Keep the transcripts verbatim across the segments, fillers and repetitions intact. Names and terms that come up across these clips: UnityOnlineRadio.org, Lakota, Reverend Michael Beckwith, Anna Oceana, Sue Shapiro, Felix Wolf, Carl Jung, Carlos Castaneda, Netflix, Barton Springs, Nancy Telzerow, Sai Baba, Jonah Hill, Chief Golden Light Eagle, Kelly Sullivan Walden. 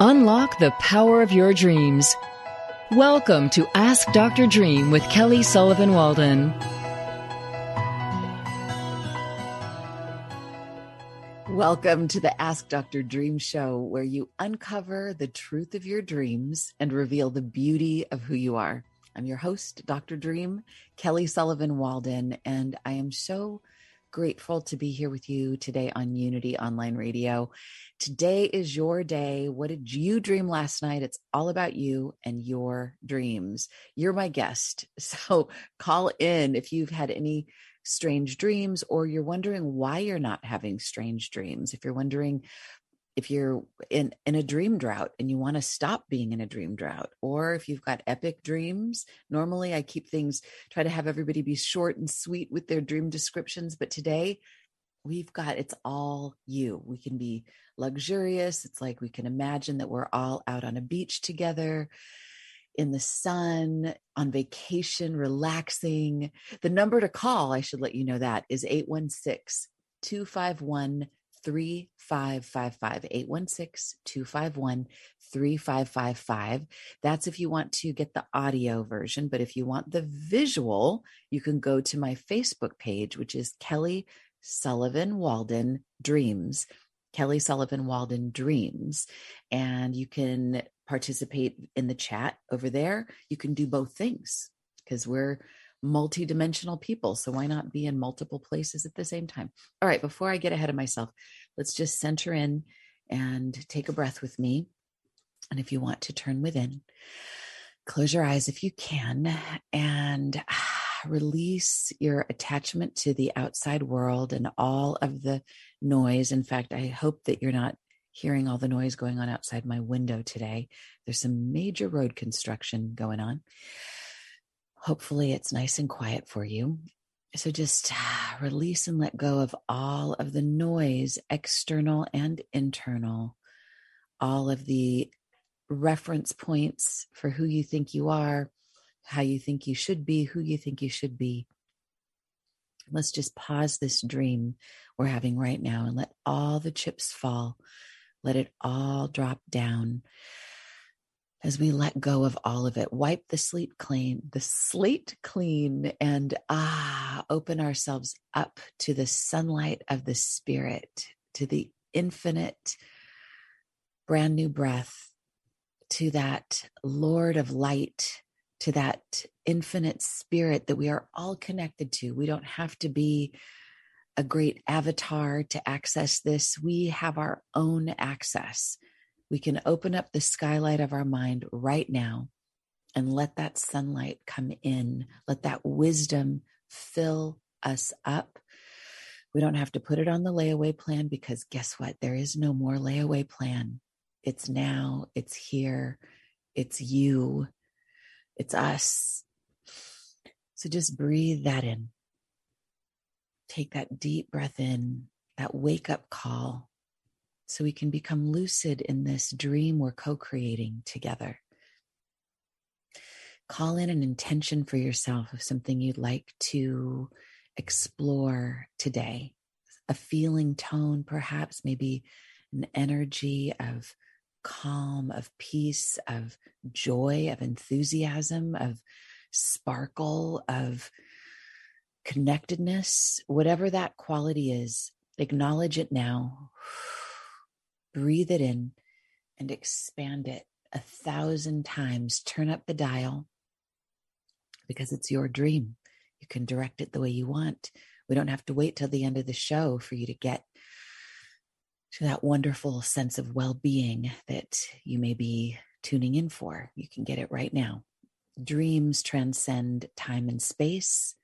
Unlock the power of your dreams. Welcome to Ask Doctor Dream with Kelly Sullivan Walden. Welcome to the Ask Doctor Dream show, where you uncover the truth of your dreams and reveal the beauty of who you are. I'm your host, Doctor Dream, Kelly Sullivan Walden, and I am so grateful to be here with you today on Unity Online Radio. Today is your day. What did you dream last night? It's all about you and your dreams. You're my guest. So call in if you've had any strange dreams, or you're wondering why you're not having strange dreams. If you're wondering if you're in, in a dream drought and you want to stop being in a dream drought, or if you've got epic dreams. Normally I keep things, try to have everybody be short and sweet with their dream descriptions. But today we've got, it's all you. We can be luxurious. It's like, we can imagine that we're all out on a beach together, in the sun, on vacation, relaxing. The number to call, I should let you know that, is eight one six, two five one, three five five five. eight one six, two five one, three five five five. That's if you want to get the audio version, but if you want the visual, you can go to my Facebook page, which is Kelly Sullivan Walden Dreams, Kelly Sullivan Walden Dreams. And you can participate in the chat over there. You can do both things because we're multi-dimensional people. So why not be in multiple places at the same time? All right, before I get ahead of myself, let's just center in and take a breath with me. And if you want to turn within, close your eyes if you can, and release your attachment to the outside world and all of the noise. In fact, I hope that you're not hearing all the noise going on outside my window today. There's some major road construction going on. Hopefully it's nice and quiet for you. So just release and let go of all of the noise, external and internal, all of the reference points for who you think you are, how you think you should be, who you think you should be. Let's just pause this dream we're having right now and let all the chips fall. Let it all drop down. As we let go of all of it, wipe the slate clean, the slate clean, and ah, open ourselves up to the sunlight of the spirit, to the infinite brand new breath, to that Lord of light, to that infinite spirit that we are all connected to. We don't have to be a great avatar to access this. We have our own access. We can open up the skylight of our mind right now and let that sunlight come in. Let that wisdom fill us up. We don't have to put it on the layaway plan, because guess what? There is no more layaway plan. It's now, it's here, it's you, it's us. So just breathe that in. Take that deep breath in, that wake up call. So we can become lucid in this dream we're co-creating together. Call in an intention for yourself of something you'd like to explore today. A feeling tone, perhaps, maybe an energy of calm, of peace, of joy, of enthusiasm, of sparkle, of connectedness. Whatever that quality is, acknowledge it now. breathe it in and expand it a thousand times. Turn up the dial because it's your dream. You can direct it the way you want. We don't have to wait till the end of the show for you to get to that wonderful sense of well-being that you may be tuning in for. You can get it right now. Dreams transcend time and space.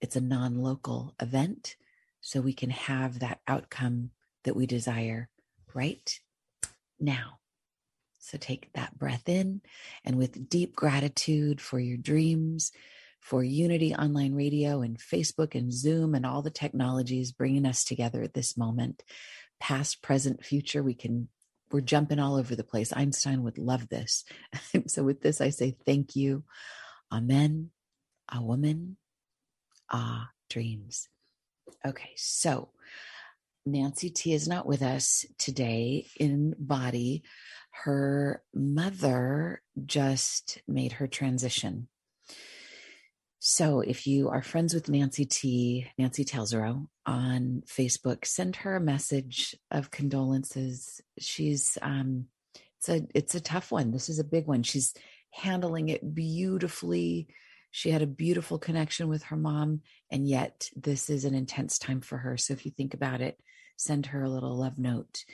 It's a non-local event, so we can have that outcome that we desire right now. So take that breath in, and with deep gratitude for your dreams, for Unity Online Radio and Facebook and Zoom and all the technologies bringing us together at this moment, past, present, future, we can we're jumping all over the place. Einstein would love this. So with this, I say thank you. Amen. A woman. Ah, dreams. Okay, so Nancy T is not with us today in body. Her mother just made her transition. So if you are friends with Nancy T, Nancy Telzerow on Facebook, send her a message of condolences. She's, um, it's a, it's a tough one. This is a big one. She's handling it beautifully. She had a beautiful connection with her mom, and yet this is an intense time for her. So if you think about it, send her a little love note.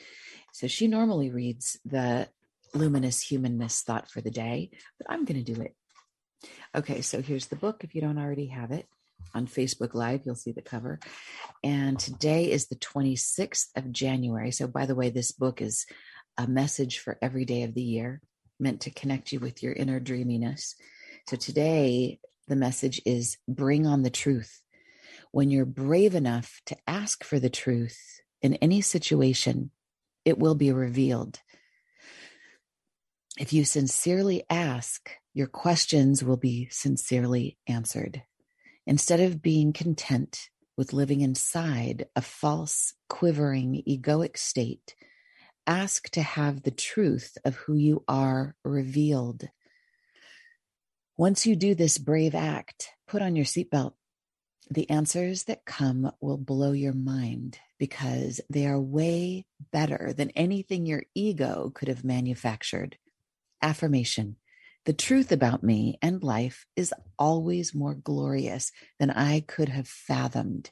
So she normally reads the Luminous Humanness Thought for the Day, but I'm going to do it. Okay, so here's the book. If you don't already have it on Facebook Live, you'll see the cover. And today is the twenty-sixth of January. So by the way, this book is a message for every day of the year, meant to connect you with your inner dreaminess. So today, the message is bring on the truth. When you're brave enough to ask for the truth in any situation, it will be revealed. If you sincerely ask, your questions will be sincerely answered. Instead of being content with living inside a false, quivering, egoic state, ask to have the truth of who you are revealed. Once you do this brave act, put on your seatbelt. The answers that come will blow your mind because they are way better than anything your ego could have manufactured. Affirmation. The truth about me and life is always more glorious than I could have fathomed.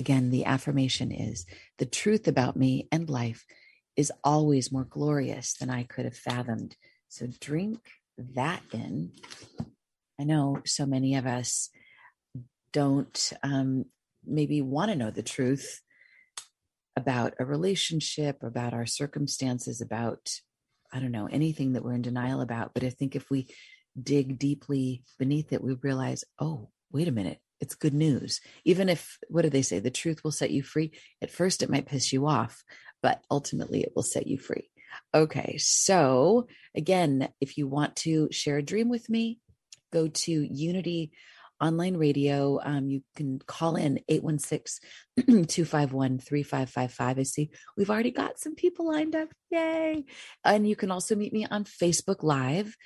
Again, the affirmation is, the truth about me and life is always more glorious than I could have fathomed. So drink that in. I know so many of us don't um, maybe want to know the truth about a relationship, about our circumstances, about, I don't know, anything that we're in denial about. But I think if we dig deeply beneath it, we realize, oh, wait a minute, it's good news. Even if, what do they say? The truth will set you free. At first, it might piss you off, but ultimately it will set you free. Okay. So again, if you want to share a dream with me, go to Unity Online Radio. Um, you can call in eight one six, two five one, three five five five. I see we've already got some people lined up. Yay. And you can also meet me on Facebook Live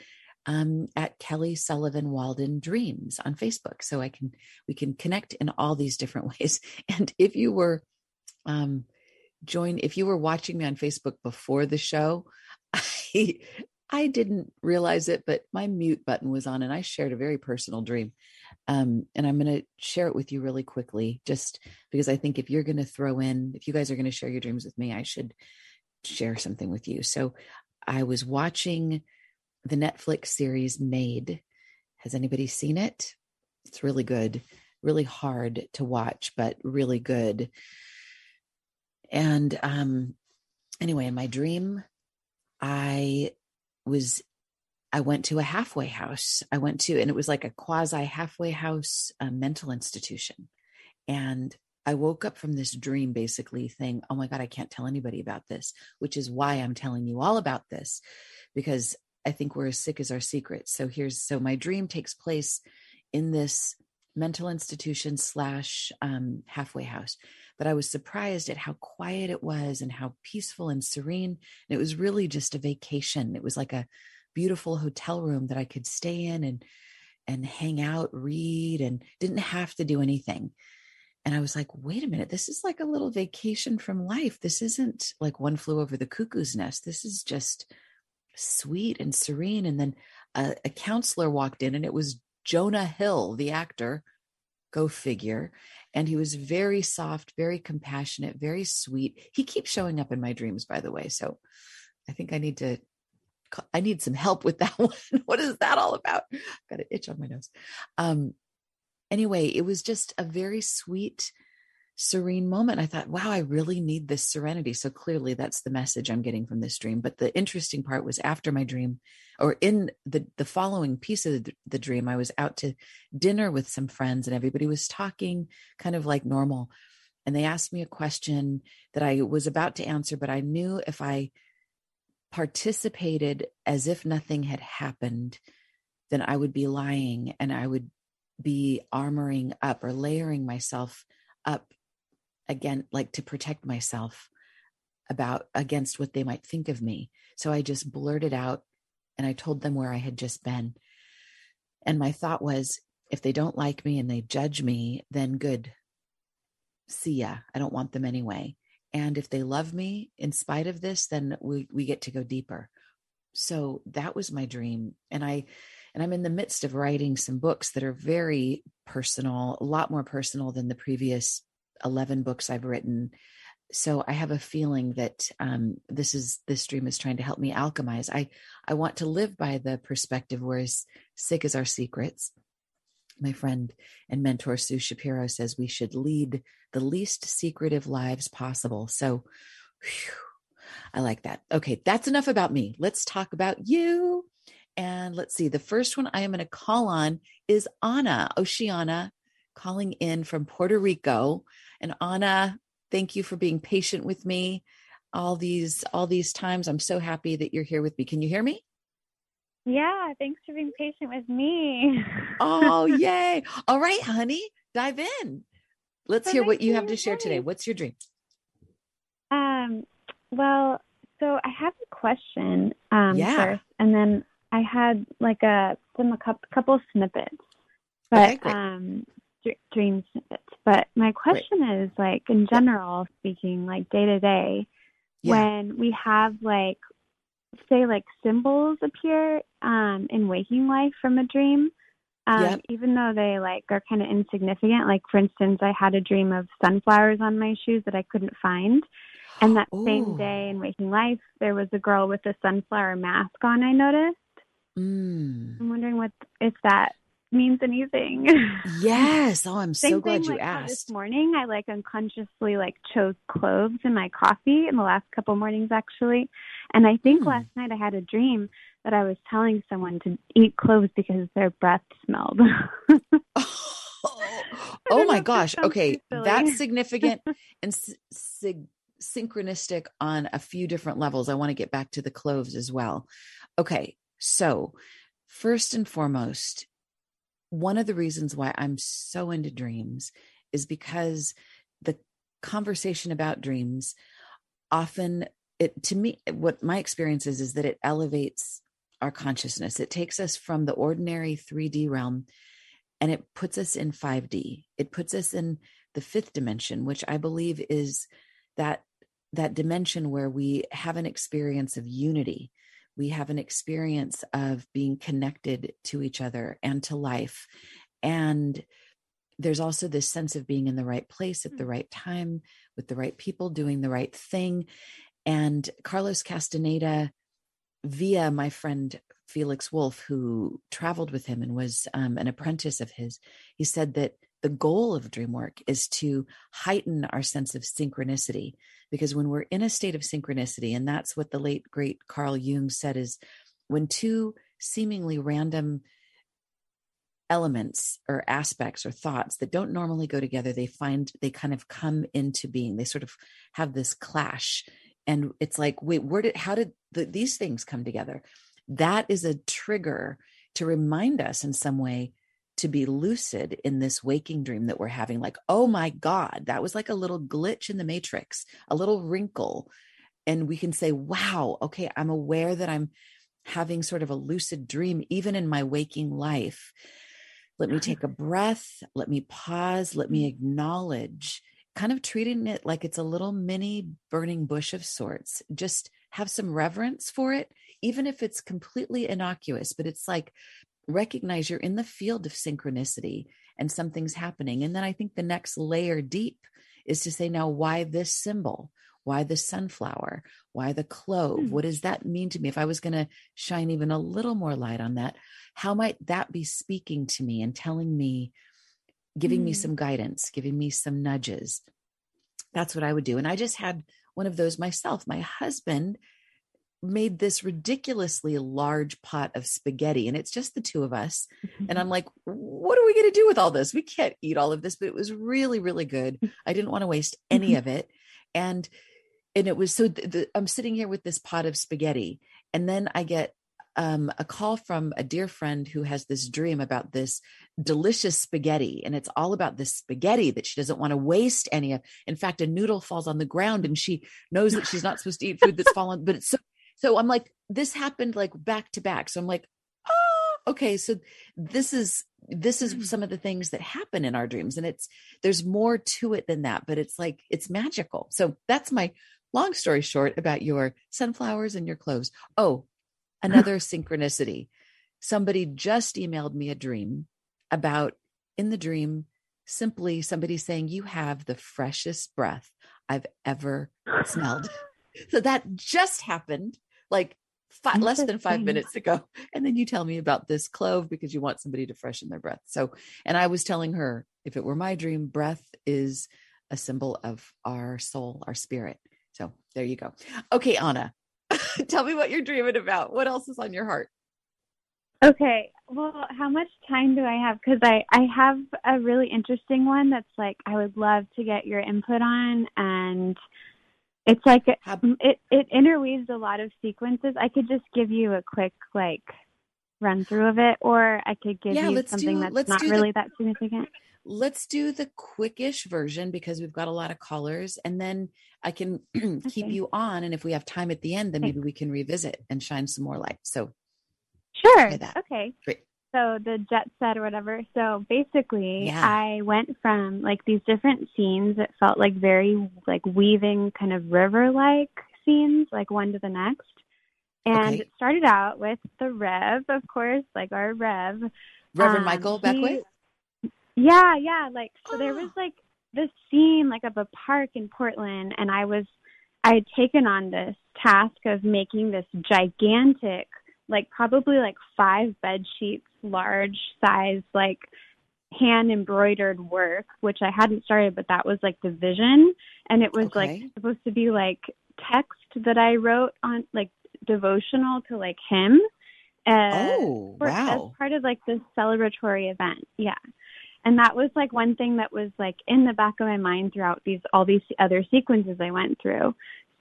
um, at Kelly Sullivan Walden Dreams on Facebook. So I can, we can connect in all these different ways. And if you were, um, join, if you were watching me on Facebook before the show, I, I didn't realize it, but my mute button was on and I shared a very personal dream. Um, and I'm going to share it with you really quickly, just because I think if you're going to throw in, if you guys are going to share your dreams with me, I should share something with you. So I was watching the Netflix series Made. Has anybody seen it? It's really good, really hard to watch, but really good. And um, anyway, in my dream, I was, I went to a halfway house. I went to, and it was like a quasi halfway house, a mental institution. And I woke up from this dream basically saying, oh my God, I can't tell anybody about this, which is why I'm telling you all about this, because I think we're as sick as our secrets. So here's, so my dream takes place in this mental institution slash um, halfway house. But I was surprised at how quiet it was and how peaceful and serene. And it was really just a vacation. It was like a beautiful hotel room that I could stay in and, and hang out, read, and didn't have to do anything. And I was like, wait a minute, this is like a little vacation from life. This isn't like One Flew Over the Cuckoo's Nest. This is just sweet and serene. And then a, a counselor walked in, and it was Jonah Hill, the actor, go figure. And he was very soft, very compassionate, very sweet. He keeps showing up in my dreams, by the way. So I think I need to, I need some help with that one. What is that all about? I've got an itch on my nose. Um, Anyway, it was just a very sweet, serene moment. I thought, wow, I really need this serenity. So clearly that's the message I'm getting from this dream. But the interesting part was after my dream, or in the, the following piece of the, the dream, I was out to dinner with some friends and everybody was talking kind of like normal. And they asked me a question that I was about to answer, but I knew if I participated as if nothing had happened, then I would be lying and I would be armoring up or layering myself up again, like to protect myself about against what they might think of me. So I just blurted out and I told them where I had just been. And my thought was, if they don't like me and they judge me, then good. See ya. I don't want them anyway. And if they love me in spite of this, then we, we get to go deeper. So that was my dream. And I, And I'm in the midst of writing some books that are very personal, a lot more personal than the previous eleven books I've written. So I have a feeling that um, this is this dream is trying to help me alchemize. I, I want to live by the perspective where as sick as our secrets. My friend and mentor, Sue Shapiro, says we should lead the least secretive lives possible. So whew, I like that. Okay, that's enough about me. Let's talk about you. And let's see, the first one I am going to call on is Anna, Oceana, calling in from Puerto Rico. And Anna, thank you for being patient with me all these all these times. I'm so happy that you're here with me. Can you hear me? Yeah, thanks for being patient with me. Oh, yay. All right, honey, dive in. Let's so hear what you have to share today. What's your dream? Um. Well, so I have a question um, yeah. first, and then I had like a some a couple snippets, but okay, um, d- dream snippets. But my question great. is, like, in general speaking, like day to day, when we have like, say, like symbols appear um, in waking life from a dream, um, yep. even though they like are kind of insignificant. Like for instance, I had a dream of sunflowers on my shoes that I couldn't find. And that ooh. Same day in waking life, there was a girl with a sunflower mask on, I noticed. Mm. I'm wondering what if that means anything. Yes. Oh, I'm so glad you like asked. This morning, I like unconsciously like chose cloves in my coffee in the last couple mornings, actually. And I think mm. last night I had a dream that I was telling someone to eat cloves because their breath smelled. oh, oh my gosh. Okay. Silly. That's significant and sig- synchronistic on a few different levels. I want to get back to the cloves as well. Okay. So first and foremost, one of the reasons why I'm so into dreams is because the conversation about dreams often, it to me, what my experience is, is that it elevates our consciousness. It takes us from the ordinary three D realm and it puts us in five D. It puts us in the fifth dimension, which I believe is that that dimension where we have an experience of unity. We have an experience of being connected to each other and to life. And there's also this sense of being in the right place at the right time with the right people doing the right thing. And Carlos Castaneda, via my friend Felix Wolf, who traveled with him and was um, an apprentice of his, he said that the goal of dream work is to heighten our sense of synchronicity. Because when we're in a state of synchronicity, and that's what the late, great Carl Jung said, is when two seemingly random elements or aspects or thoughts that don't normally go together, they find, they kind of come into being. They sort of have this clash. And it's like, wait, where did, how did the, these things come together? That is a trigger to remind us in some way to be lucid in this waking dream that we're having. Like, oh my God, that was like a little glitch in the matrix, a little wrinkle. And we can say, wow, okay, I'm aware that I'm having sort of a lucid dream, even in my waking life. Let me take a breath. Let me pause. Let me acknowledge, kind of treating it like it's a little mini burning bush of sorts. Just have some reverence for it, even if it's completely innocuous, but it's like, recognize you're in the field of synchronicity and something's happening. And then I think the next layer deep is to say, now, why this symbol? Why the sunflower? Why the clove? Hmm. What does that mean to me? If I was going to shine even a little more light on that, how might that be speaking to me and telling me, giving hmm. me some guidance, giving me some nudges? That's what I would do. And I just had one of those myself. My husband made this ridiculously large pot of spaghetti, and it's just the two of us. And I'm like, what are we going to do with all this? We can't eat all of this, but it was really, really good. I didn't want to waste any of it. And, and it was, so the, the, I'm sitting here with this pot of spaghetti, and then I get um, a call from a dear friend who has this dream about this delicious spaghetti. And it's all about this spaghetti that she doesn't want to waste any of. In fact, a noodle falls on the ground and she knows that she's not supposed to eat food that's fallen, but it's so So I'm like, this happened like back to back. So I'm like, oh, okay. So this is, this is some of the things that happen in our dreams, and it's, there's more to it than that, but it's like, it's magical. So that's my long story short about your sunflowers and your cloves. Oh, another synchronicity. Somebody just emailed me a dream about, in the dream, simply somebody saying, you have the freshest breath I've ever smelled. So that just happened like Five, less than five minutes ago. And then you tell me about this clove because you want somebody to freshen their breath. So, and I was telling her, if it were my dream, breath is a symbol of our soul, our spirit. So there you go. Okay, Anna, tell me what you're dreaming about. What else is on your heart? Okay. Well, how much time do I have? Because I, I have a really interesting one that's like, I would love to get your input on, and it's like it, it, it interweaves a lot of sequences. I could just give you a quick like run through of it, or I could give yeah, you something do, that's not really the, that significant. Let's do the quickish version because we've got a lot of callers, and then I can keep okay. you on. And if we have time at the end, then okay. maybe we can revisit and shine some more light. So sure. Okay. Great. So the jet set or whatever. So basically yeah. I went from like these different scenes that felt like very like weaving kind of river-like scenes, like one to the next. And okay. it started out with the Rev, of course, like our Rev. Reverend um, Michael Beckwith? He, yeah, yeah. Like, so oh. there was like this scene like of a park in Portland, and I was, I had taken on this task of making this gigantic, like probably like five bed sheets, large size, like hand embroidered work, which I hadn't started, but that was like the vision. And it was okay. like supposed to be like text that I wrote on like devotional to like him. As, oh, wow. As part of like this celebratory event. Yeah. And that was like one thing that was like in the back of my mind throughout these, all these other sequences I went through.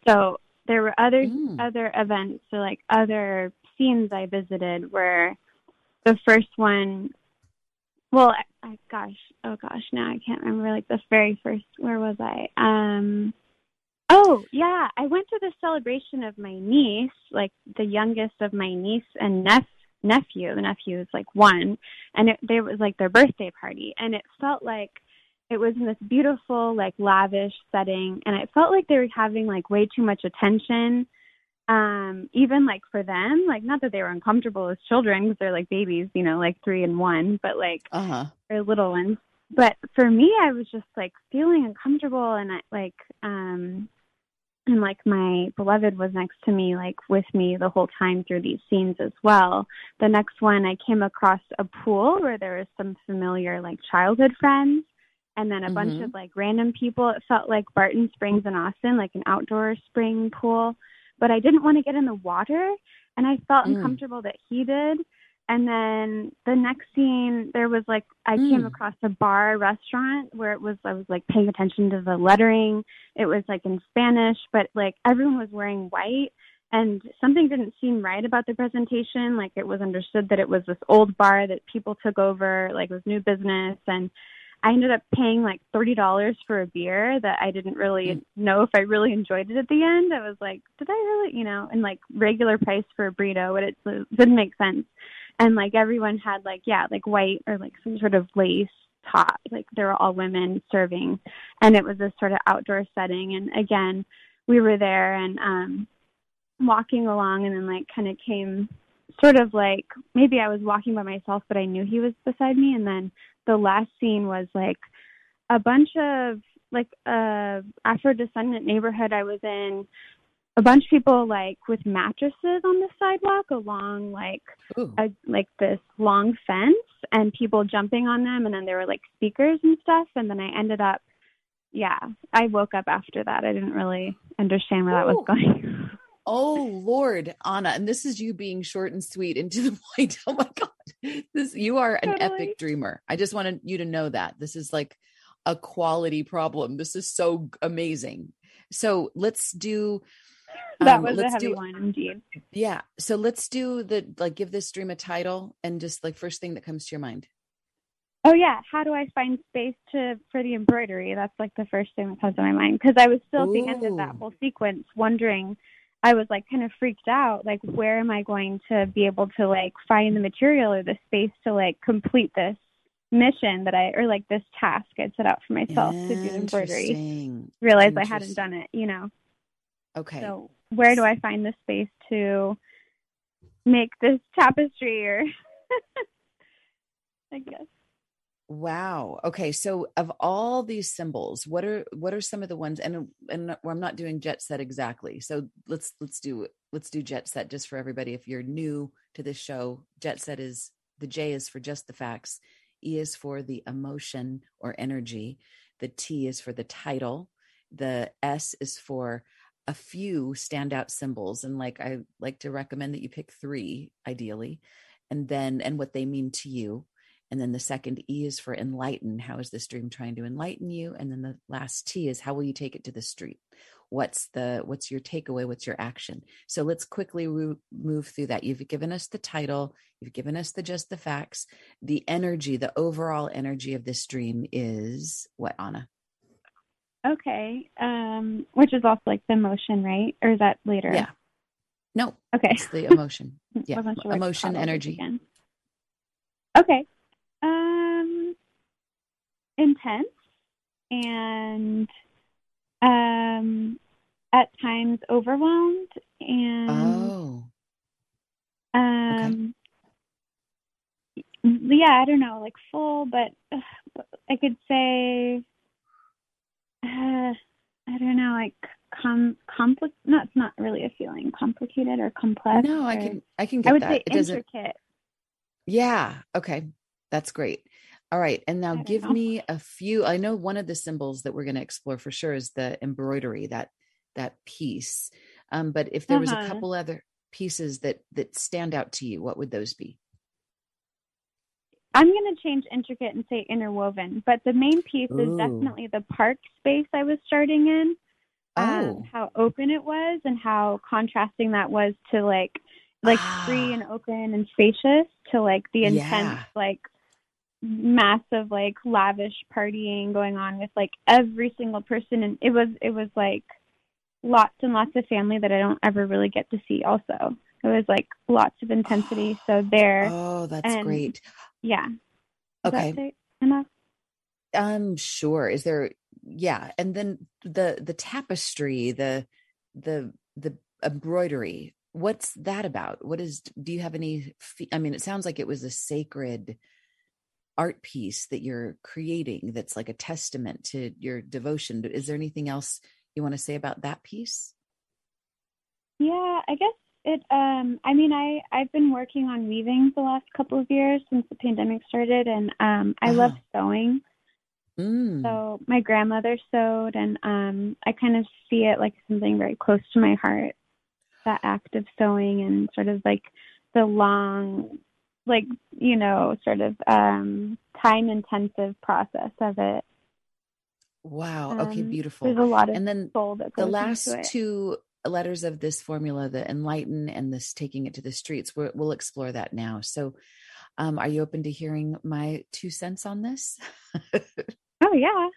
So there were other, mm. other events, so like other scenes I visited were the first one. Well, I, I, gosh, oh gosh, now I can't remember like the very first, where was I? Um, oh yeah. I went to the celebration of my niece, like the youngest of my niece and nep- nephew, the nephew is like one, and it, it was like their birthday party. And it felt like it was in this beautiful, like lavish setting. And it felt like they were having like way too much attention. Um, even like for them, like not that they were uncomfortable as children because they're like babies, you know, like three and one, but like uh-huh. they're little ones. But for me, I was just like feeling uncomfortable, and I, like, um, and like my beloved was next to me, like with me the whole time through these scenes as well. The next one, I came across a pool where there was some familiar like childhood friends, and then a mm-hmm. bunch of like random people. It felt like Barton Springs in Austin, like an outdoor spring pool. But I didn't want to get in the water, and I felt mm. uncomfortable that he did. And then the next scene, there was like, I mm. came across a bar restaurant where it was, I was like paying attention to the lettering. It was like in Spanish, but like everyone was wearing white, and something didn't seem right about the presentation. Like it was understood that it was this old bar that people took over, like it was new business. And I ended up paying like thirty dollars for a beer that I didn't really know if I really enjoyed it at the end. I was like, did I really, you know, and like regular price for a burrito, but it didn't make sense. And, like, everyone had, like, yeah, like, white or, like, some sort of lace top. Like, there were all women serving. And it was this sort of outdoor setting. And, again, we were there and um, walking along and then, like, kind of came sort of, like, maybe I was walking by myself, but I knew he was beside me. And then the last scene was, like, a bunch of, like, uh, Afro-descendant neighborhood I was in, a bunch of people, like, with mattresses on the sidewalk along, like, a, like this long fence, and people jumping on them, and then there were, like, speakers and stuff, and then I ended up, yeah, I woke up after that. I didn't really understand where oh. that was going. Oh, Lord, Anna, and this is you being short and sweet and to the point. Oh, my God. This you are an totally. epic dreamer. I just wanted you to know that. This is, like, a quality problem. This is so amazing. So let's do... That was um, a heavy do, one indeed. Yeah. So let's do the, like, give this dream a title and just, like, first thing that comes to your mind. Oh yeah. How do I find space to, for the embroidery? That's, like, the first thing that comes to my mind. Cause I was still at the end of that whole sequence wondering, I was, like, kind of freaked out. Like, where am I going to be able to, like, find the material or the space to, like, complete this mission that I, or, like, this task I'd set out for myself to do the embroidery. Realized I hadn't done it, you know? Okay. So where do I find the space to make this tapestry or I guess. Wow. Okay. So of all these symbols, what are, what are some of the ones, and, and I'm not doing jet set exactly. So let's, let's do, let's do jet set just for everybody. If you're new to this show, jet set is the J is for just the facts. E is for the emotion or energy. The T is for the title. The S is for a few standout symbols. And, like, I like to recommend that you pick three ideally, and then, and what they mean to you. And then the second E is for enlighten. How is this dream trying to enlighten you? And then the last T is how will you take it to the street? What's the, what's your takeaway? What's your action? So let's quickly re- move through that. You've given us the title. You've given us the, just the facts, the energy, the overall energy of this dream is what, Anna? Okay. Um, which is also, like, the emotion, right? Or is that later? Yeah. No. Okay. It's the emotion. Yeah. Sure emotion, energy. Okay. Um, intense and, um, at times overwhelmed and, oh. um, okay. yeah, I don't know, like full, but uh, I could say, Uh, I don't know, like com compli- No, it's not really a feeling. Complicated or complex. No, I or, can I can get I would that. Say it intricate. Doesn't... Yeah. Okay, that's great. All right, and now give know. me a few. I know one of the symbols that we're going to explore for sure is the embroidery, that that piece. Um, but if there uh-huh. was a couple other pieces that that stand out to you, what would those be? I'm going to change intricate and say interwoven, but the main piece Ooh. is definitely the park space I was starting in, oh. um, how open it was and how contrasting that was to, like, like ah. free and open and spacious to, like, the intense, yeah. like, massive, like, lavish partying going on with, like, every single person. And it was, it was like lots and lots of family that I don't ever really get to see also. It was, like, lots of intensity. So there. Oh, that's and, great. Yeah. Is okay. Enough? I'm sure. Is there? Yeah. And then the, the tapestry, the, the, the embroidery, what's that about? What is, do you have any, I mean, it sounds like it was a sacred art piece that you're creating. That's, like, a testament to your devotion. Is there anything else you want to say about that piece? Yeah, I guess. It, um, I mean, I, I've been working on weaving the last couple of years since the pandemic started, and um, I uh-huh. love sewing. Mm. So my grandmother sewed, and um, I kind of see it like something very close to my heart, that act of sewing and sort of like the long, like, you know, sort of um, time-intensive process of it. Wow. Um, okay, beautiful. There's a lot of and then soul that goes the last into it. two... letters of this formula, the enlighten and this taking it to the streets. We're, we'll explore that now. So um, are you open to hearing my two cents on this? Oh yeah.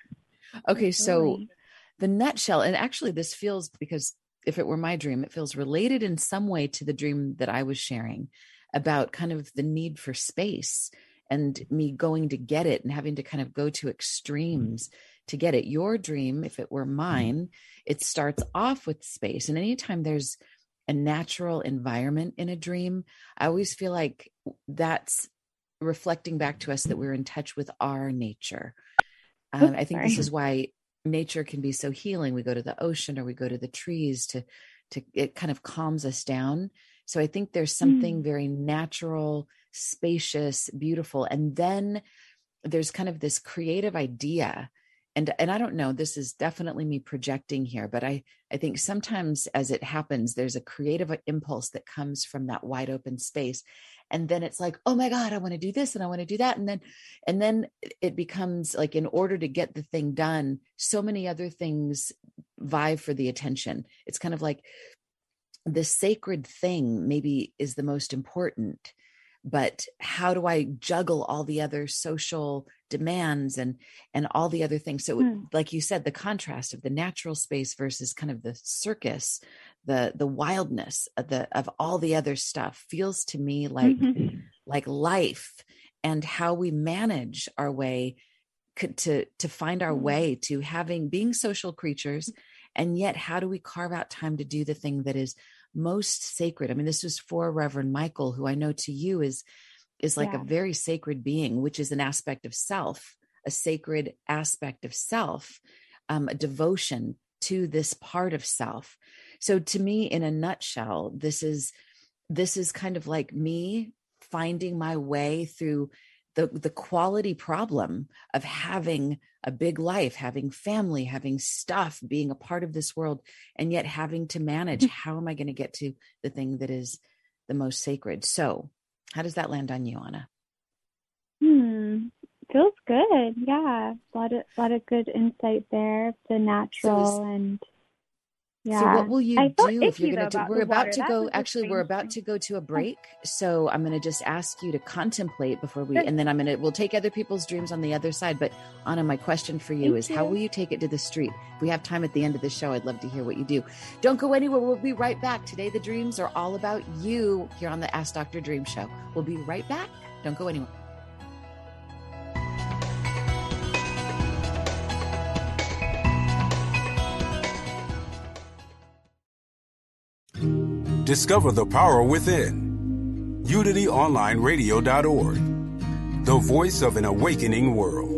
Okay. Absolutely. So the nutshell, and actually this feels, because if it were my dream, it feels related in some way to the dream that I was sharing about kind of the need for space and me going to get it and having to kind of go to extremes to get it. Your dream, if it were mine, it starts off with space. And anytime there's a natural environment in a dream, I always feel like that's reflecting back to us that we're in touch with our nature. Um, I think this is why nature can be so healing. We go to the ocean or we go to the trees to, to, it kind of calms us down. So I think there's something mm. very natural, spacious, beautiful. And then there's kind of this creative idea. And, and I don't know, this is definitely me projecting here, but I, I think sometimes as it happens, there's a creative impulse that comes from that wide open space. And then it's like, oh my God, I want to do this and I want to do that. And then, and then it becomes like, in order to get the thing done, so many other things vie for the attention. It's kind of like the sacred thing maybe is the most important, but how do I juggle all the other social demands and, and all the other things? So hmm. like you said, the contrast of the natural space versus kind of the circus, the, the wildness of the, of all the other stuff feels to me like, mm-hmm. like life and how we manage our way could, to, to find our way to having, being social creatures. And yet how do we carve out time to do the thing that is most sacred? I mean, this is for Reverend Michael, who I know to you is, is like yeah. a very sacred being, which is an aspect of self, a sacred aspect of self, um, a devotion to this part of self. So to me, in a nutshell, this is, this is kind of like me finding my way through the, the quality problem of having a big life, having family, having stuff, being a part of this world, and yet having to manage, how am I going to get to the thing that is the most sacred? So how does that land on you, Anna? Hmm. Feels good. Yeah. A lot of, a lot of good insight there. The natural so is, and yeah. So what will you do if you're going to, we're about to go, actually, we're about to go to a break. So I'm going to just ask you to contemplate before we, and then I'm going to, we'll take other people's dreams on the other side. But Anna, my question for you is, how will you take it to the street? If we have time at the end of the show, I'd love to hear what you do. Don't go anywhere. We'll be right back. Today, the dreams are all about you here on the Ask Doctor Dream Show. We'll be right back. Don't go anywhere. Discover the power within. Unity Online Radio dot org, the voice of an awakening world.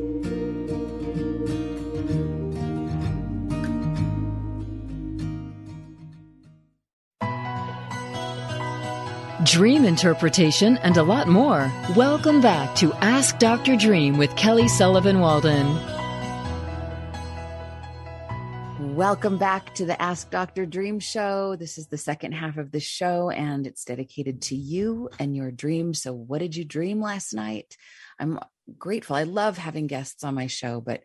Dream interpretation and a lot more. Welcome back to Ask Doctor Dream with Kelly Sullivan Walden. Welcome back to the Ask Doctor Dream Show. This is the second half of the show, and it's dedicated to you and your dreams. So what did you dream last night? I'm grateful. I love having guests on my show, but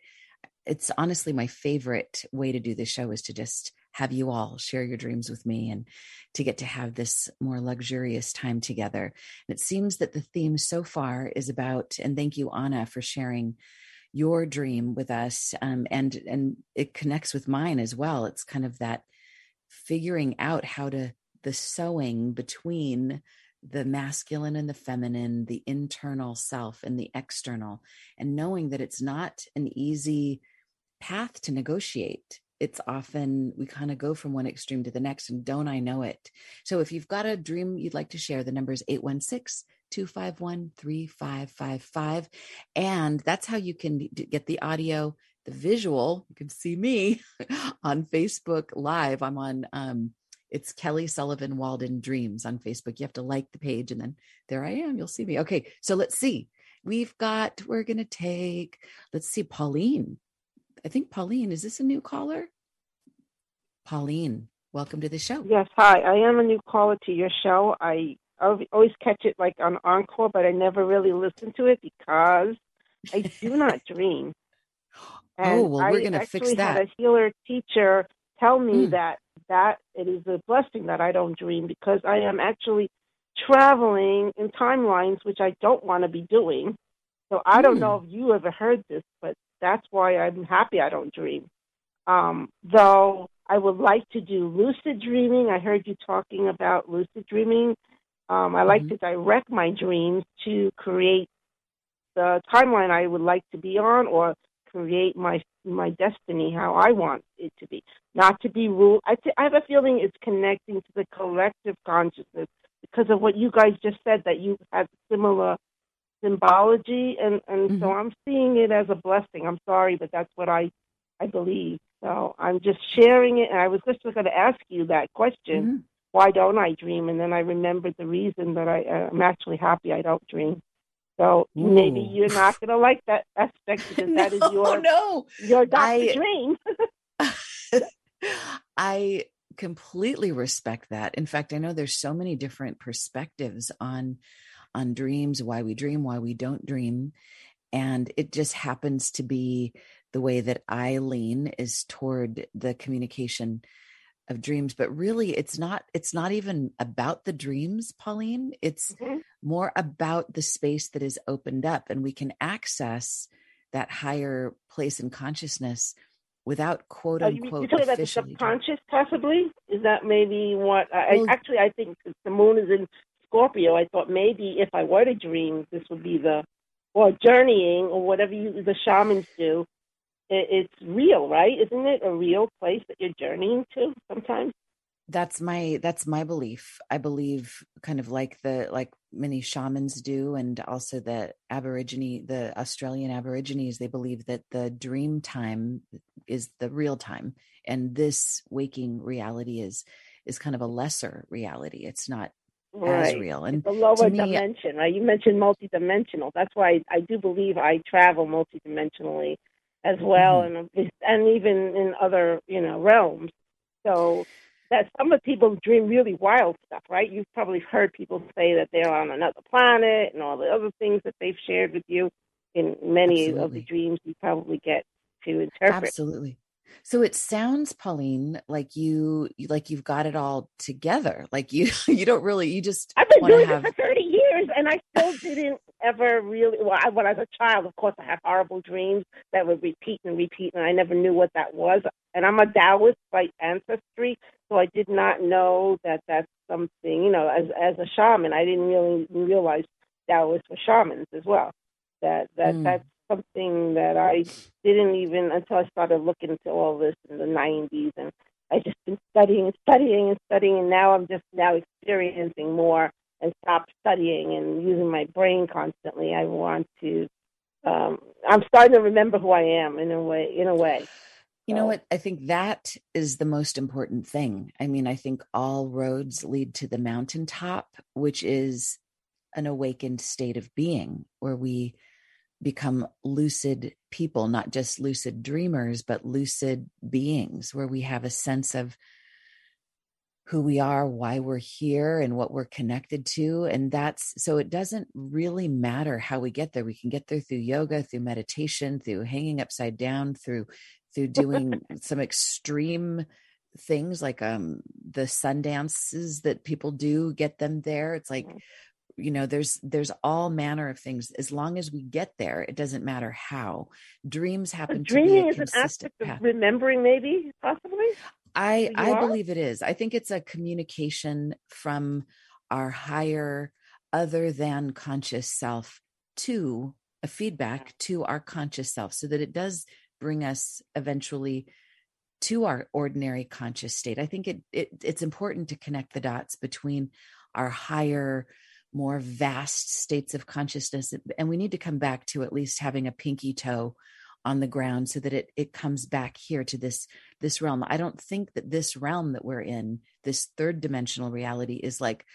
it's honestly my favorite way to do this show is to just have you all share your dreams with me and to get to have this more luxurious time together. And it seems that the theme so far is about, and thank you, Anna, for sharing your dream with us. Um, and, and it connects with mine as well. It's kind of that figuring out how to, the sewing between the masculine and the feminine, the internal self and the external, and knowing that it's not an easy path to negotiate. It's often, we kind of go from one extreme to the next, and don't I know it. So if you've got a dream you'd like to share, the number is eight one six, two five one, three five five five. And that's how you can get the audio, the visual. You can see me on Facebook Live. I'm on, um, it's Kelly Sullivan Walden Dreams on Facebook. You have to like the page, and then there I am. You'll see me. Okay. So let's see. We've got, we're going to take, let's see, Pauline. I think Pauline, is this a new caller? Pauline, welcome to the show. Yes. Hi, I am a new caller to your show. I, I always catch it like on Encore, but I never really listen to it because I do not dream. And oh, well, we're going to fix that. I actually had a healer teacher tell me mm. that, that it is a blessing that I don't dream, because I am actually traveling in timelines, which I don't want to be doing. So I mm. don't know if you ever heard this, but that's why I'm happy I don't dream. Um, though I would like to do lucid dreaming. I heard you talking about lucid dreaming. Um, I like mm-hmm. to direct my dreams to create the timeline I would like to be on, or create my my destiny how I want it to be, not to be ruled. I, th- I have a feeling it's connecting to the collective consciousness because of what you guys just said, that you have similar symbology, and, and mm-hmm. so I'm seeing it as a blessing. I'm sorry, but that's what I, I believe. So I'm just sharing it, and I was just going to ask you that question, mm-hmm. why don't I dream? And then I remembered the reason that I, uh, I'm actually happy I don't dream. So Ooh. Maybe you're not going to like that aspect because no, that is your, no. your doctor dream. I completely respect that. In fact, I know there's so many different perspectives on on dreams, why we dream, why we don't dream. And it just happens to be the way that I lean is toward the communication of dreams, but really it's not, it's not even about the dreams, Pauline. It's mm-hmm. more about the space that is opened up, and we can access that higher place in consciousness without quote unquote. Oh, you're talking about the subconscious possibly? Is that maybe what I, well, I actually, I think the moon is in Scorpio. I thought maybe if I were to dream, this would be the, or journeying or whatever you, the shamans do. It's real, right? Isn't it a real place that you're journeying to sometimes? That's my, that's my belief. I believe kind of like the, like many shamans do. And also the Aborigine, the Australian Aborigines, they believe that the dream time is the real time. And this waking reality is, is kind of a lesser reality. It's not right. as real. And it's a lower me, dimension, right? You mentioned multidimensional. That's why I, I do believe I travel multidimensionally as well, mm-hmm. and and even in other, you know, realms. So that some of people dream really wild stuff, right? You've probably heard people say that they're on another planet and all the other things that they've shared with you in many Absolutely. Of the dreams you probably get to interpret. Absolutely. So it sounds, Pauline, like you, like you've got it all together. Like you, you don't really, you just I've been doing have... it for thirty years, and I still didn't ever really. Well, I, when I was a child, of course, I had horrible dreams that would repeat and repeat, and I never knew what that was. And I'm a Taoist by ancestry, so I did not know that that's something. You know, as as a shaman, I didn't really realize Taoists were shamans as well. That that mm. that's something that I didn't even until I started looking into all this in the nineties, and I just been studying and studying and studying, and now I'm just now experiencing more and stopped studying and using my brain constantly. I want to. Um, I'm starting to remember who I am in a way. In a way, you so. know what? I think that is the most important thing. I mean, I think all roads lead to the mountaintop, which is an awakened state of being where we become lucid people, not just lucid dreamers, but lucid beings, where we have a sense of who we are, why we're here, and what we're connected to. And that's, so it doesn't really matter how we get there. We can get there through yoga, through meditation, through hanging upside down, through, through doing some extreme things like um, the sun dances that people do, get them there. It's like, you know, there's, there's all manner of things. As long as we get there, it doesn't matter how. Dreams happen to be a consistent path. Remembering, maybe, possibly? I, I believe it is. I think it's a communication from our higher, other than conscious self to a feedback to our conscious self, so that it does bring us eventually to our ordinary conscious state. I think it, it it's important to connect the dots between our higher, more vast states of consciousness. And we need to come back to at least having a pinky toe on the ground so that it, it comes back here to this, this realm. I don't think that this realm that we're in, this third dimensional reality, is like,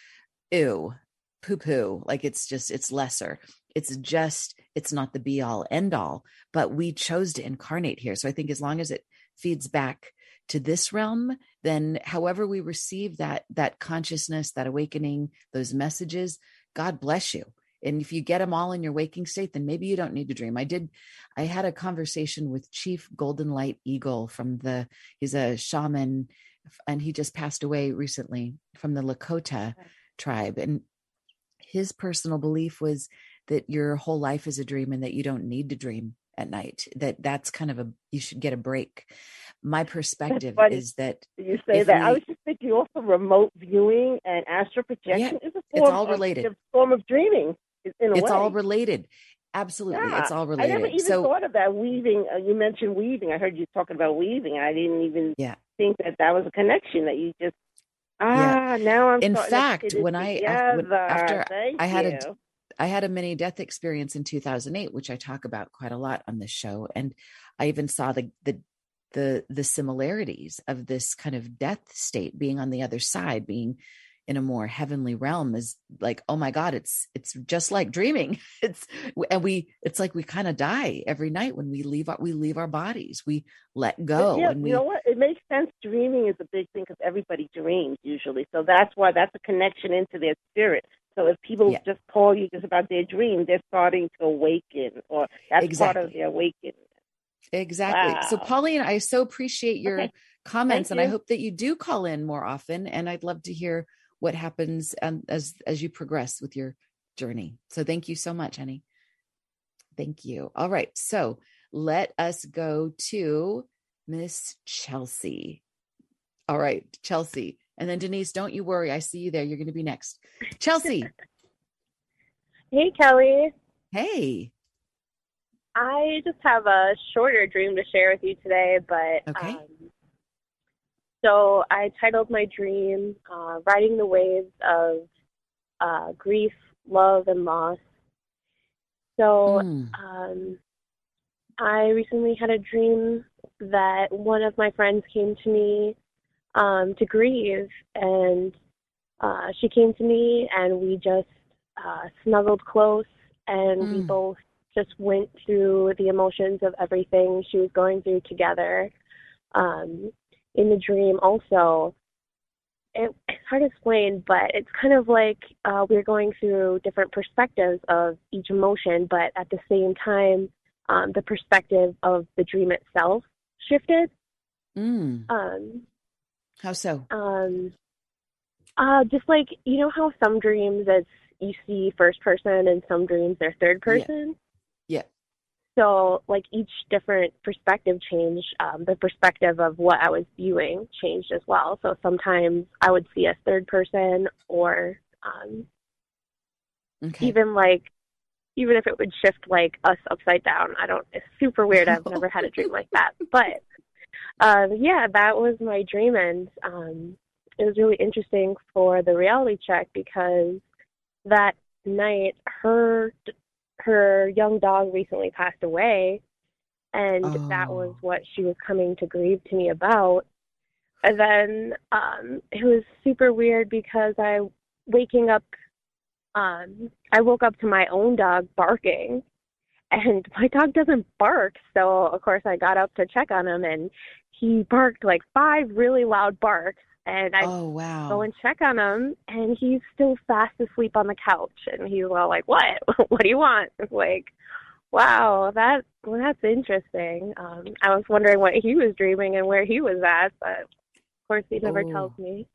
ew, poo poo. Like it's just, it's lesser. It's just, it's not the be all end all, but we chose to incarnate here. So I think as long as it feeds back to this realm, then however we receive that, that consciousness, that awakening, those messages, God bless you. And if you get them all in your waking state, then maybe you don't need to dream. I did. I had a conversation with Chief Golden Light Eagle from the, he's a shaman, and he just passed away recently, from the Lakota tribe. And his personal belief was that your whole life is a dream and that you don't need to dream at night, that that's kind of a, you should get a break. my perspective is that you say that. We, I was just thinking also remote viewing and astral projection yeah, is a form it's all related. Of a form of dreaming. In a it's way. all related. Absolutely. Yeah. It's all related. I never even so, thought of that weaving. Uh, you mentioned weaving. I heard you talking about weaving. I didn't even yeah. think that that was a connection that you just, ah, yeah. now I'm In fact, when I, I when, after Thank I had you. a, I had a mini death experience in two thousand eight, which I talk about quite a lot on this show. And I even saw the, the, the, the similarities of this kind of death state being on the other side, being in a more heavenly realm is like, oh my God, it's, it's just like dreaming. It's, and we, it's like, we kind of die every night when we leave our, we leave our bodies, we let go. Yeah, and we, you know what? It makes sense. Dreaming is a big thing because everybody dreams usually. So that's why that's a connection into their spirit. So if people yeah. just call you just about their dream, they're starting to awaken or that's exactly. part of their awakening. Exactly. Wow. So Pauline, I so appreciate your okay. comments Thank and you. I hope that you do call in more often. And I'd love to hear what happens um, as, as you progress with your journey. So thank you so much, honey. Thank you. All right. So let us go to Miss Chelsea. All right, Chelsea. And then Denise, don't you worry. I see you there. You're going to be next. Chelsea. Hey, Kelly. Hey. I just have a shorter dream to share with you today, but okay. um, So I titled my dream, uh, Riding the Waves of uh, Grief, Love, and Loss. So mm. um, I recently had a dream that one of my friends came to me um, to grieve, and uh, she came to me, and we just uh, snuggled close, and mm. we both just went through the emotions of everything she was going through together. Um In the dream also, it, it's hard to explain, but it's kind of like uh, we're going through different perspectives of each emotion, but at the same time, um, the perspective of the dream itself shifted. Mm. Um, how so? Um, uh, just like, you know how some dreams it's you see first person and some dreams they're third person? Yeah. yeah. So, like, each different perspective changed. Um, the perspective of what I was viewing changed as well. So sometimes I would see a third person or um, okay. even, like, even if it would shift, like, us upside down. I don't, it's super weird. I've never had a dream like that. But, um, yeah, that was my dream. And um, it was really interesting for the reality check because that night her... her young dog recently passed away, and oh. that was what she was coming to grieve to me about. And then um, it was super weird because I, waking up, um, I woke up to my own dog barking, and my dog doesn't bark. So, of course, I got up to check on him, and he barked like five really loud barks. And I oh, wow. go and check on him, and he's still fast asleep on the couch. And he's all like, what? What do you want? Like, wow, that well, that's interesting. Um, I was wondering what he was dreaming and where he was at, but of course he never oh. tells me.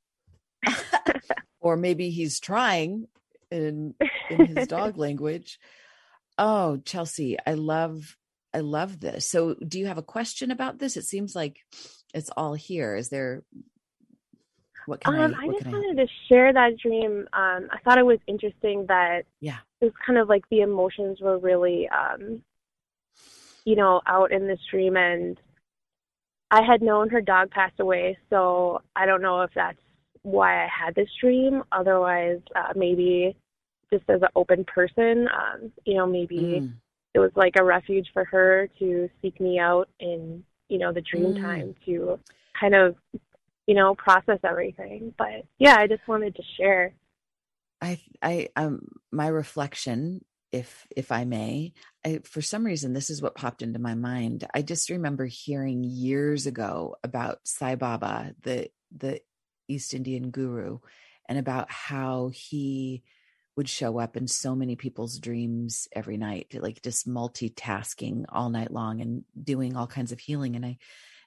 Or maybe he's trying in in his dog language. Oh, Chelsea, I love I love this. So do you have a question about this? It seems like it's all here. Is there... What can um, I, what I just can wanted I... to share that dream. Um, I thought it was interesting that yeah. it was kind of like the emotions were really, um, you know, out in this dream. And I had known her dog passed away, so I don't know if that's why I had this dream. Otherwise, uh, maybe just as an open person, um, you know, maybe mm. it was like a refuge for her to seek me out in, you know, the dream mm. time to kind of... you know, process everything. But yeah, I just wanted to share. I, I, um, my reflection, if, if I may, I, for some reason, this is what popped into my mind. I just remember hearing years ago about Sai Baba, the, the East Indian guru, and about how he would show up in so many people's dreams every night, like just multitasking all night long and doing all kinds of healing. And I,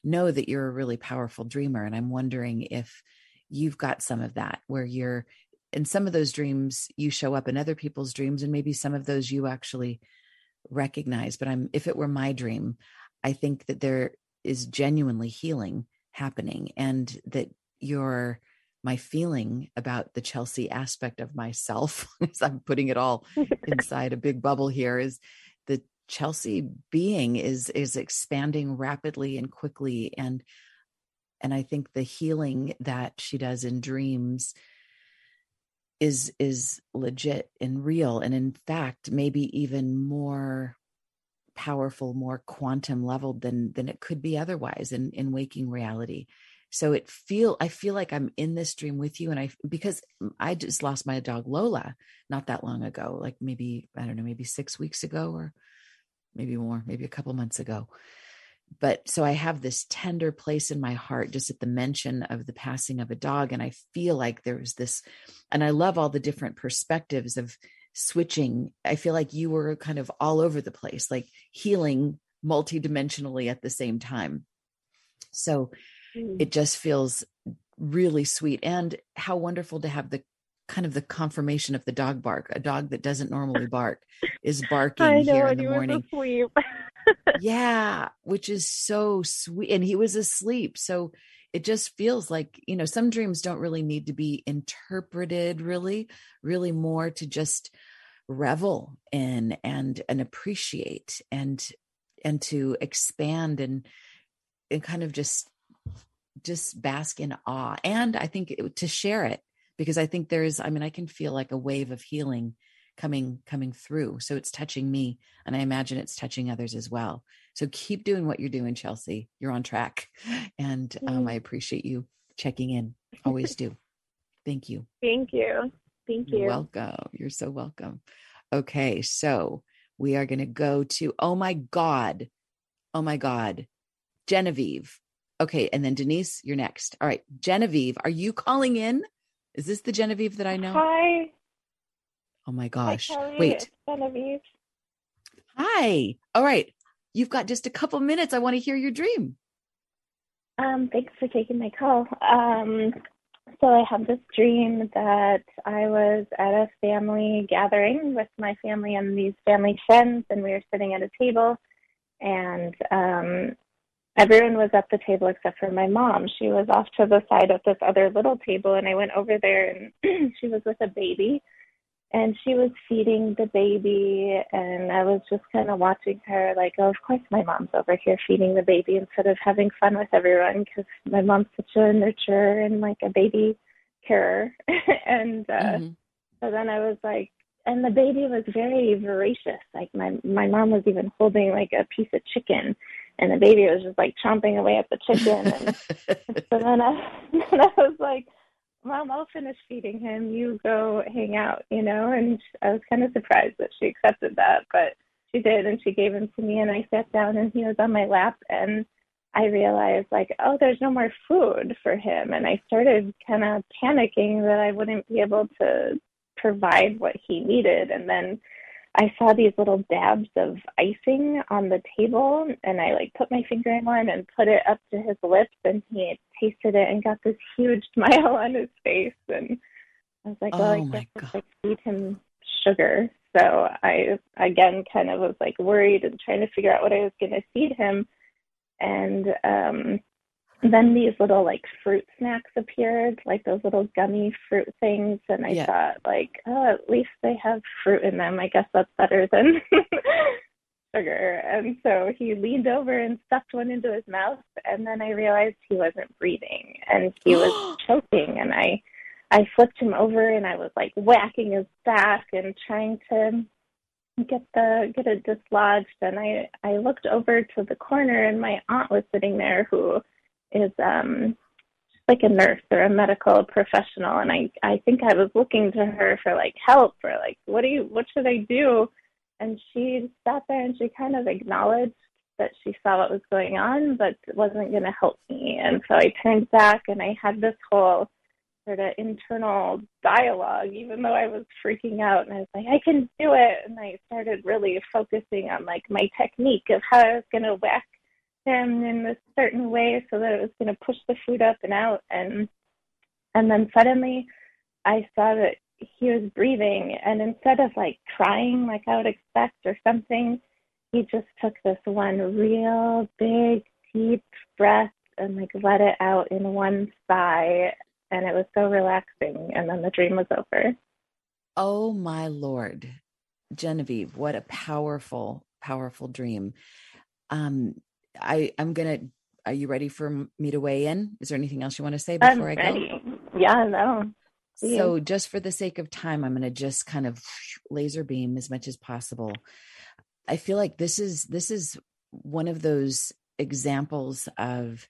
know that you're a really powerful dreamer. And I'm wondering if you've got some of that where you're in some of those dreams, you show up in other people's dreams, and maybe some of those you actually recognize. But I'm, if it were my dream, I think that there, is genuinely healing happening, and that your my feeling about the Chelsea aspect of myself, as I'm putting it all inside a big bubble here, is the Chelsea being is is expanding rapidly and quickly, and and I think the healing that she does in dreams is is legit and real, and in fact maybe even more powerful, more quantum leveled than than it could be otherwise in in waking reality. So it feel I feel like I'm in this dream with you, and I because I just lost my dog Lola not that long ago, like maybe I don't know, maybe six weeks ago or maybe more, maybe a couple months ago. But so I have this tender place in my heart just at the mention of the passing of a dog, and I feel like there was this, and I love all the different perspectives of switching. I feel like you were kind of all over the place, like healing multidimensionally at the same time. So mm. it just feels really sweet. And how wonderful to have the kind of the confirmation of the dog bark. A dog that doesn't normally bark is barking I know, here in the morning. Yeah, which is so sweet. And he was asleep. So it just feels like, you know, some dreams don't really need to be interpreted, really, really more to just revel in and, and appreciate and, and to expand and, and kind of just, just bask in awe. And I think it, to share it, because I think there is, I mean, I can feel like a wave of healing coming, coming through. So it's touching me, and I imagine it's touching others as well. So keep doing what you're doing, Chelsea. You're on track. And um, I appreciate you checking in. Always do. Thank you. Thank you. Thank you. You're welcome. You're so welcome. Okay. So we are going to go to, oh my God. Oh my God. Genevieve. Okay. And then Denise, you're next. All right. Genevieve, are you calling in? Is this the Genevieve that I know? Hi. Oh my gosh. Hi, Kelly. Wait. It's Genevieve. Hi. All right. You've got just a couple minutes. I want to hear your dream. Um, thanks for taking my call. Um, so I had this dream that I was at a family gathering with my family and these family friends, and we were sitting at a table, and um, everyone was at the table except for my mom. She was off to the side at this other little table, and I went over there, and she was with a baby. And she was feeding the baby, and I was just kind of watching her like, oh, of course my mom's over here feeding the baby instead of having fun with everyone, because my mom's such a nurturer and like a baby carer. and uh, mm-hmm. so then I was like, and the baby was very voracious. Like my, my mom was even holding like a piece of chicken, and the baby was just like chomping away at the chicken. And so then I, then I was like, Mom, I'll finish feeding him. You go hang out, you know? And I was kind of surprised that she accepted that, but she did, and she gave him to me, and I sat down, and he was on my lap, and I realized, like, oh, there's no more food for him. And I started kind of panicking that I wouldn't be able to provide what he needed. And then I saw these little dabs of icing on the table, and I, like, put my finger in one and put it up to his lips, and he tasted it and got this huge smile on his face. And I was like, well, oh, I guess I could feed him sugar. So I, again, kind of was, like, worried and trying to figure out what I was going to feed him. And um, then these little, like, fruit snacks appeared, like those little gummy fruit things. And I yeah. thought, like, oh, at least they have fruit in them. I guess that's better than sugar. And so he leaned over and stuffed one into his mouth, and then I realized he wasn't breathing, and he was choking, and I I flipped him over, and I was like whacking his back and trying to get the get it dislodged. And I I looked over to the corner, and my aunt was sitting there, who is um like a nurse or a medical professional, and I I think I was looking to her for like help or like what do you what should I do. And she sat there, and she kind of acknowledged that she saw what was going on, but wasn't going to help me. And so I turned back, and I had this whole sort of internal dialogue, even though I was freaking out. And I was like, I can do it. And I started really focusing on, like, my technique of how I was going to whack him in this certain way so that it was going to push the food up and out. And, and then suddenly I saw that he was breathing, and instead of like crying like I would expect or something, he just took this one real big deep breath and like let it out in one sigh. And it was so relaxing. And then the dream was over. Oh, my Lord. Genevieve, what a powerful, powerful dream. Um, I, I'm going to, are you ready for me to weigh in? Is there anything else you want to say before I'm I ready. go? Yeah, no. Please. So just for the sake of time, I'm going to just kind of laser beam as much as possible. I feel like this is, this is one of those examples of,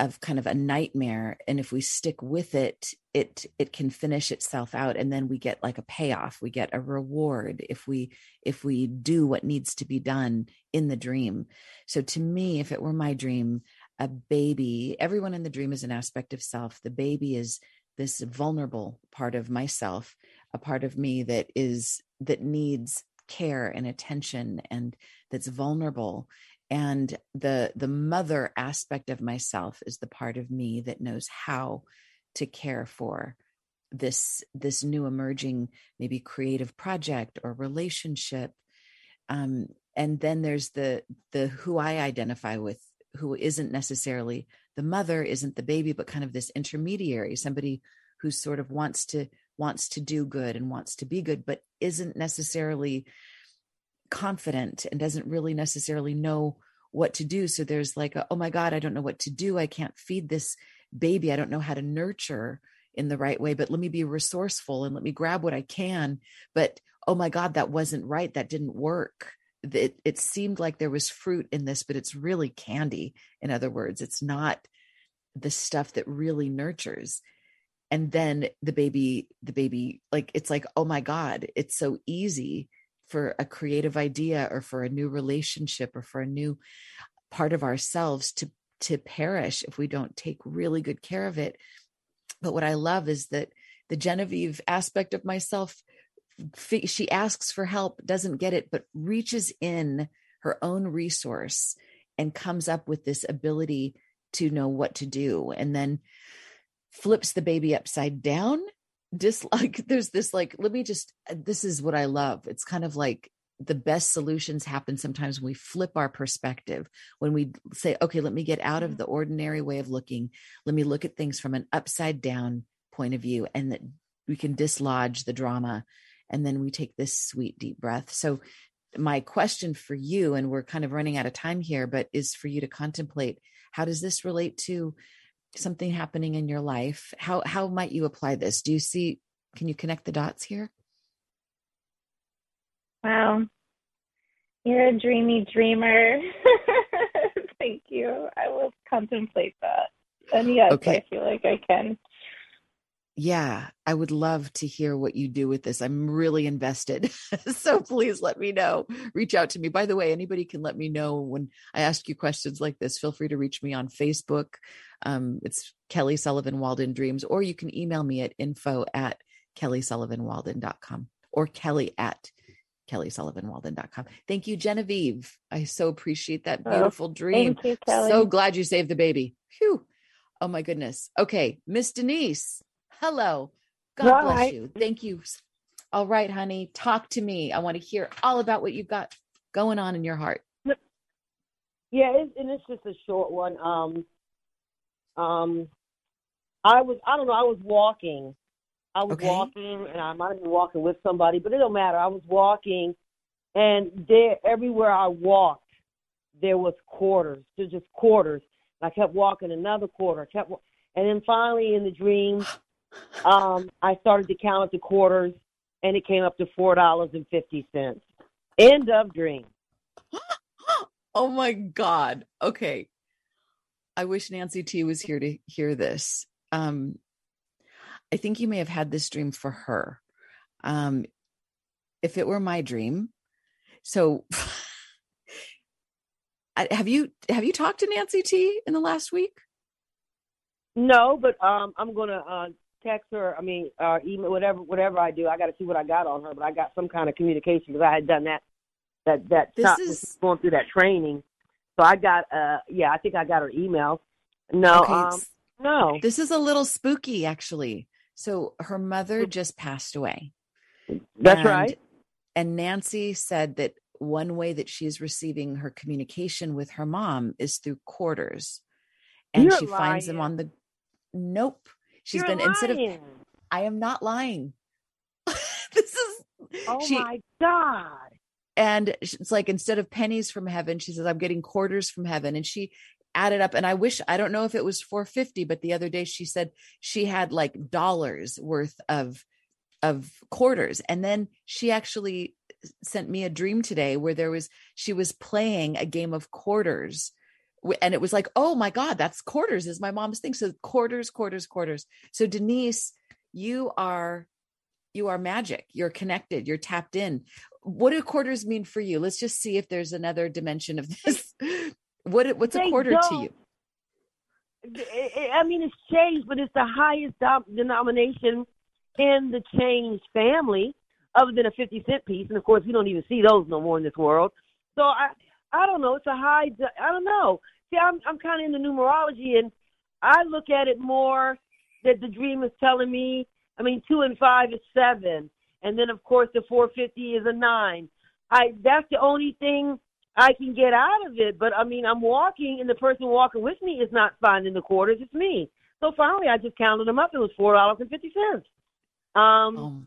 of kind of a nightmare. And if we stick with it, it, it can finish itself out. And then we get like a payoff. We get a reward if we, if we do what needs to be done in the dream. So to me, if it were my dream, a baby, everyone in the dream is an aspect of self. The baby is this vulnerable part of myself, a part of me that is, that needs care and attention and that's vulnerable. And the the mother aspect of myself is the part of me that knows how to care for this, this new emerging, maybe creative project or relationship. Um, and then there's the the who I identify with, who isn't necessarily the mother, isn't the baby, but kind of this intermediary, somebody who sort of wants to wants to do good and wants to be good, but isn't necessarily confident and doesn't really necessarily know what to do. So there's like, a, oh my God, I don't know what to do. I can't feed this baby. I don't know how to nurture in the right way, but let me be resourceful and let me grab what I can. But oh my God, that wasn't right. That didn't work. It, it seemed like there was fruit in this, but it's really candy. In other words, it's not the stuff that really nurtures. And then the baby, the baby, like, it's like, oh my God, it's so easy for a creative idea or for a new relationship or for a new part of ourselves to, to perish if we don't take really good care of it. But what I love is that the Genevieve aspect of myself, she asks for help, doesn't get it, but reaches in her own resource and comes up with this ability to know what to do. And then flips the baby upside down. Dislike, there's this like, let me just, this is what I love. It's kind of like the best solutions happen sometimes when we flip our perspective, when we say, okay, let me get out of the ordinary way of looking. Let me look at things from an upside down point of view, and that we can dislodge the drama. And then we take this sweet deep breath. So my question for you, and we're kind of running out of time here, but is for you to contemplate, how does this relate to something happening in your life? How, how might you apply this? Do you see, can you connect the dots here? Wow. You're a dreamy dreamer. Thank you. I will contemplate that. And yes, okay. I feel like I can. Yeah. I would love to hear what you do with this. I'm really invested. So please let me know, reach out to me. By the way, anybody can let me know when I ask you questions like this. Feel free to reach me on Facebook. Um, it's Kelly Sullivan Walden Dreams, or you can email me at info at kellysullivanwalden dot com or Kelly at kellysullivanwalden dot com. Thank you, Genevieve. I so appreciate that beautiful oh, dream. Thank you, Kelly. So glad you saved the baby. Phew. Oh my goodness. Okay. Miss Denise. Hello. God all bless right. you. Thank you. All right, honey. Talk to me. I want to hear all about what you've got going on in your heart. Yeah. It's, and it's just a short one. Um, Um, I was, I don't know, I was walking. I was okay. walking, and I might have been walking with somebody, but it don't matter. I was walking, and there, everywhere I walked, there was quarters, there was just quarters. And I kept walking another quarter. I kept, and then finally in the dream, um, I started to count the quarters, and it came up to four dollars and fifty cents. End of dream. Oh, my God. Okay. I wish Nancy T was here to hear this. Um, I think you may have had this dream for her. Um, if it were my dream. So I, have you, have you talked to Nancy T in the last week? No, but, um, I'm going to, uh, text her. I mean, uh, email, whatever, whatever I do, I got to see what I got on her, but I got some kind of communication because I had done that, that, that this is going through that training. So I got, uh, yeah, I think I got her email. No, okay. um, no. This is a little spooky, actually. So her mother just passed away. That's and, right. And Nancy said that one way that she is receiving her communication with her mom is through quarters. And You're she lying. finds them on the, nope. She's You're been, lying. instead of, I am not lying. This is, oh she, my God. And it's like, instead of pennies from heaven, she says, I'm getting quarters from heaven. And she added up. And I wish, I don't know if it was four fifty, but the other day she said she had like dollars worth of, of quarters. And then she actually sent me a dream today where there was, she was playing a game of quarters, and it was like, oh my God, that's quarters is my mom's thing. So quarters, quarters, quarters. So Denise, you are, you are magic. You're connected. You're tapped in. What do quarters mean for you? Let's just see if there's another dimension of this. What, what's they a quarter to you? I mean, it's change, but it's the highest denomination in the change family, other than a fifty cent piece. And of course, we don't even see those no more in this world. So I, I don't know. It's a high, I don't know. See, I'm, I'm kind of into numerology, and I look at it more that the dream is telling me, I mean, two and five is seven. And then of course the four fifty is a nine. I, that's the only thing I can get out of it. But I mean, I'm walking, and the person walking with me is not finding the quarters. It's me. So finally I just counted them up. It was four dollars and fifty cents. Um, oh.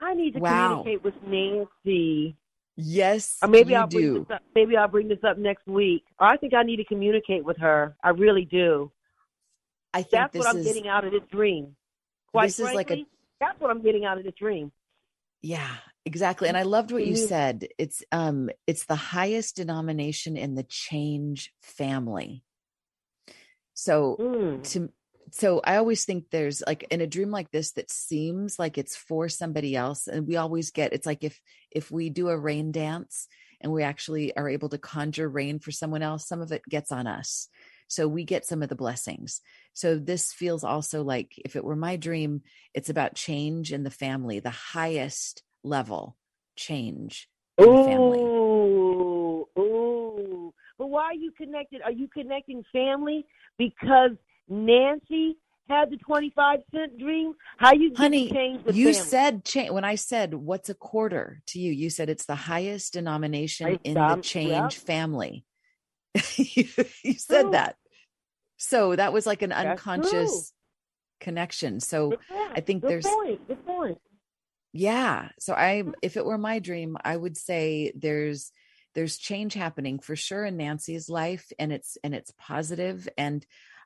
I need to wow. communicate with Nancy. Yes, or maybe you I'll bring do. This up. Maybe I'll bring this up next week. Or I think I need to communicate with her. I really do. I think that's what I'm is, getting out of this dream. Quite this frankly, is like a, that's what I'm getting out of this dream. Yeah, exactly. And I loved what you said. It's um, it's the highest denomination in the change family. So mm. to. So I always think there's like in a dream like this that seems like it's for somebody else. And we always get, it's like if, if we do a rain dance and we actually are able to conjure rain for someone else, some of it gets on us. So we get some of the blessings. So this feels also like if it were my dream, it's about change in the family, the highest level change in the family. Ooh, ooh. But why are you connected? Are you connecting family because Nancy had the twenty-five cent dream? How you get Honey, change with you family? Said change. When I said, what's a quarter to you? You said it's the highest denomination I in stopped. the change yep. family. you, you said true. that. So that was like an That's unconscious true. connection. So Good I think Good there's, point. Good point. yeah. So I, if it were my dream, I would say there's, there's change happening for sure in Nancy's life, and it's, and it's positive. And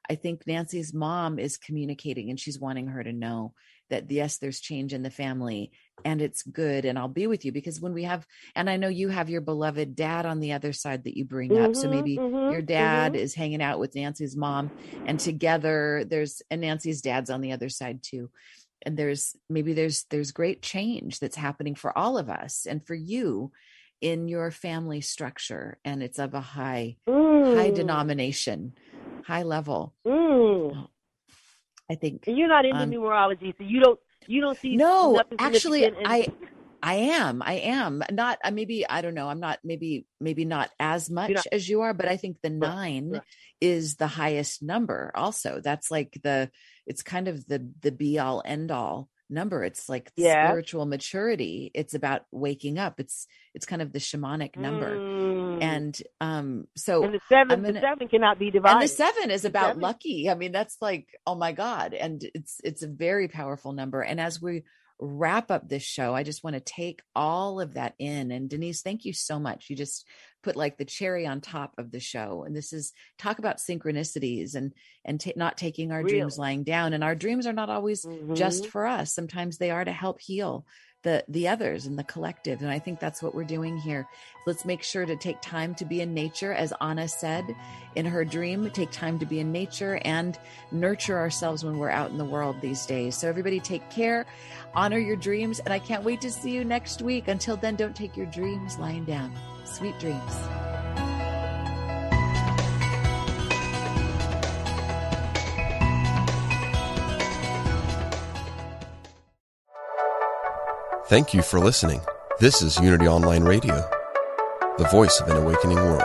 I think Nancy's mom is communicating, and she's wanting her to know that, yes, there's change in the family and it's good. And I'll be with you, because when we have, and I know you have your beloved dad on the other side that you bring mm-hmm, up. So maybe mm-hmm, your dad mm-hmm. is hanging out with Nancy's mom, and together there's, and Nancy's dad's on the other side too. And there's, maybe there's, there's great change that's happening for all of us and for you in your family structure. And it's of a high, mm. high denomination. High level. Mm. I think and you're not into um, numerology, so you don't you don't see. No, actually, in- I I am I am not. I maybe I don't know. I'm not maybe maybe not as much not, as you are, but I think the nine right. is the highest number. Also, that's like the it's kind of the the be all end all number. It's like yeah. spiritual maturity. It's about waking up. It's it's kind of the shamanic number. Mm. And, um, so and the seven, gonna, the seven cannot be divided. And the seven is the about seven. lucky. I mean, that's like, oh my God. And it's, it's a very powerful number. And as we wrap up this show, I just want to take all of that in. And Denise, thank you so much. You just put like the cherry on top of the show. And this is talk about synchronicities and, and t- not taking our Real. dreams lying down. And our dreams are not always mm-hmm. just for us. Sometimes they are to help heal the the others and the collective. And I think that's what we're doing here. Let's make sure to take time to be in nature. As Anna said in her dream, take time to be in nature and nurture ourselves when we're out in the world these days. So everybody take care, honor your dreams. And I can't wait to see you next week. Until then, don't take your dreams lying down. Sweet dreams. Thank you for listening. This is Unity Online Radio, the voice of an awakening world.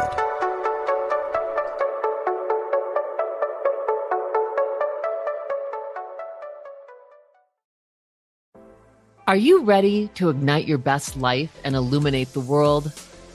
Are you ready to ignite your best life and illuminate the world?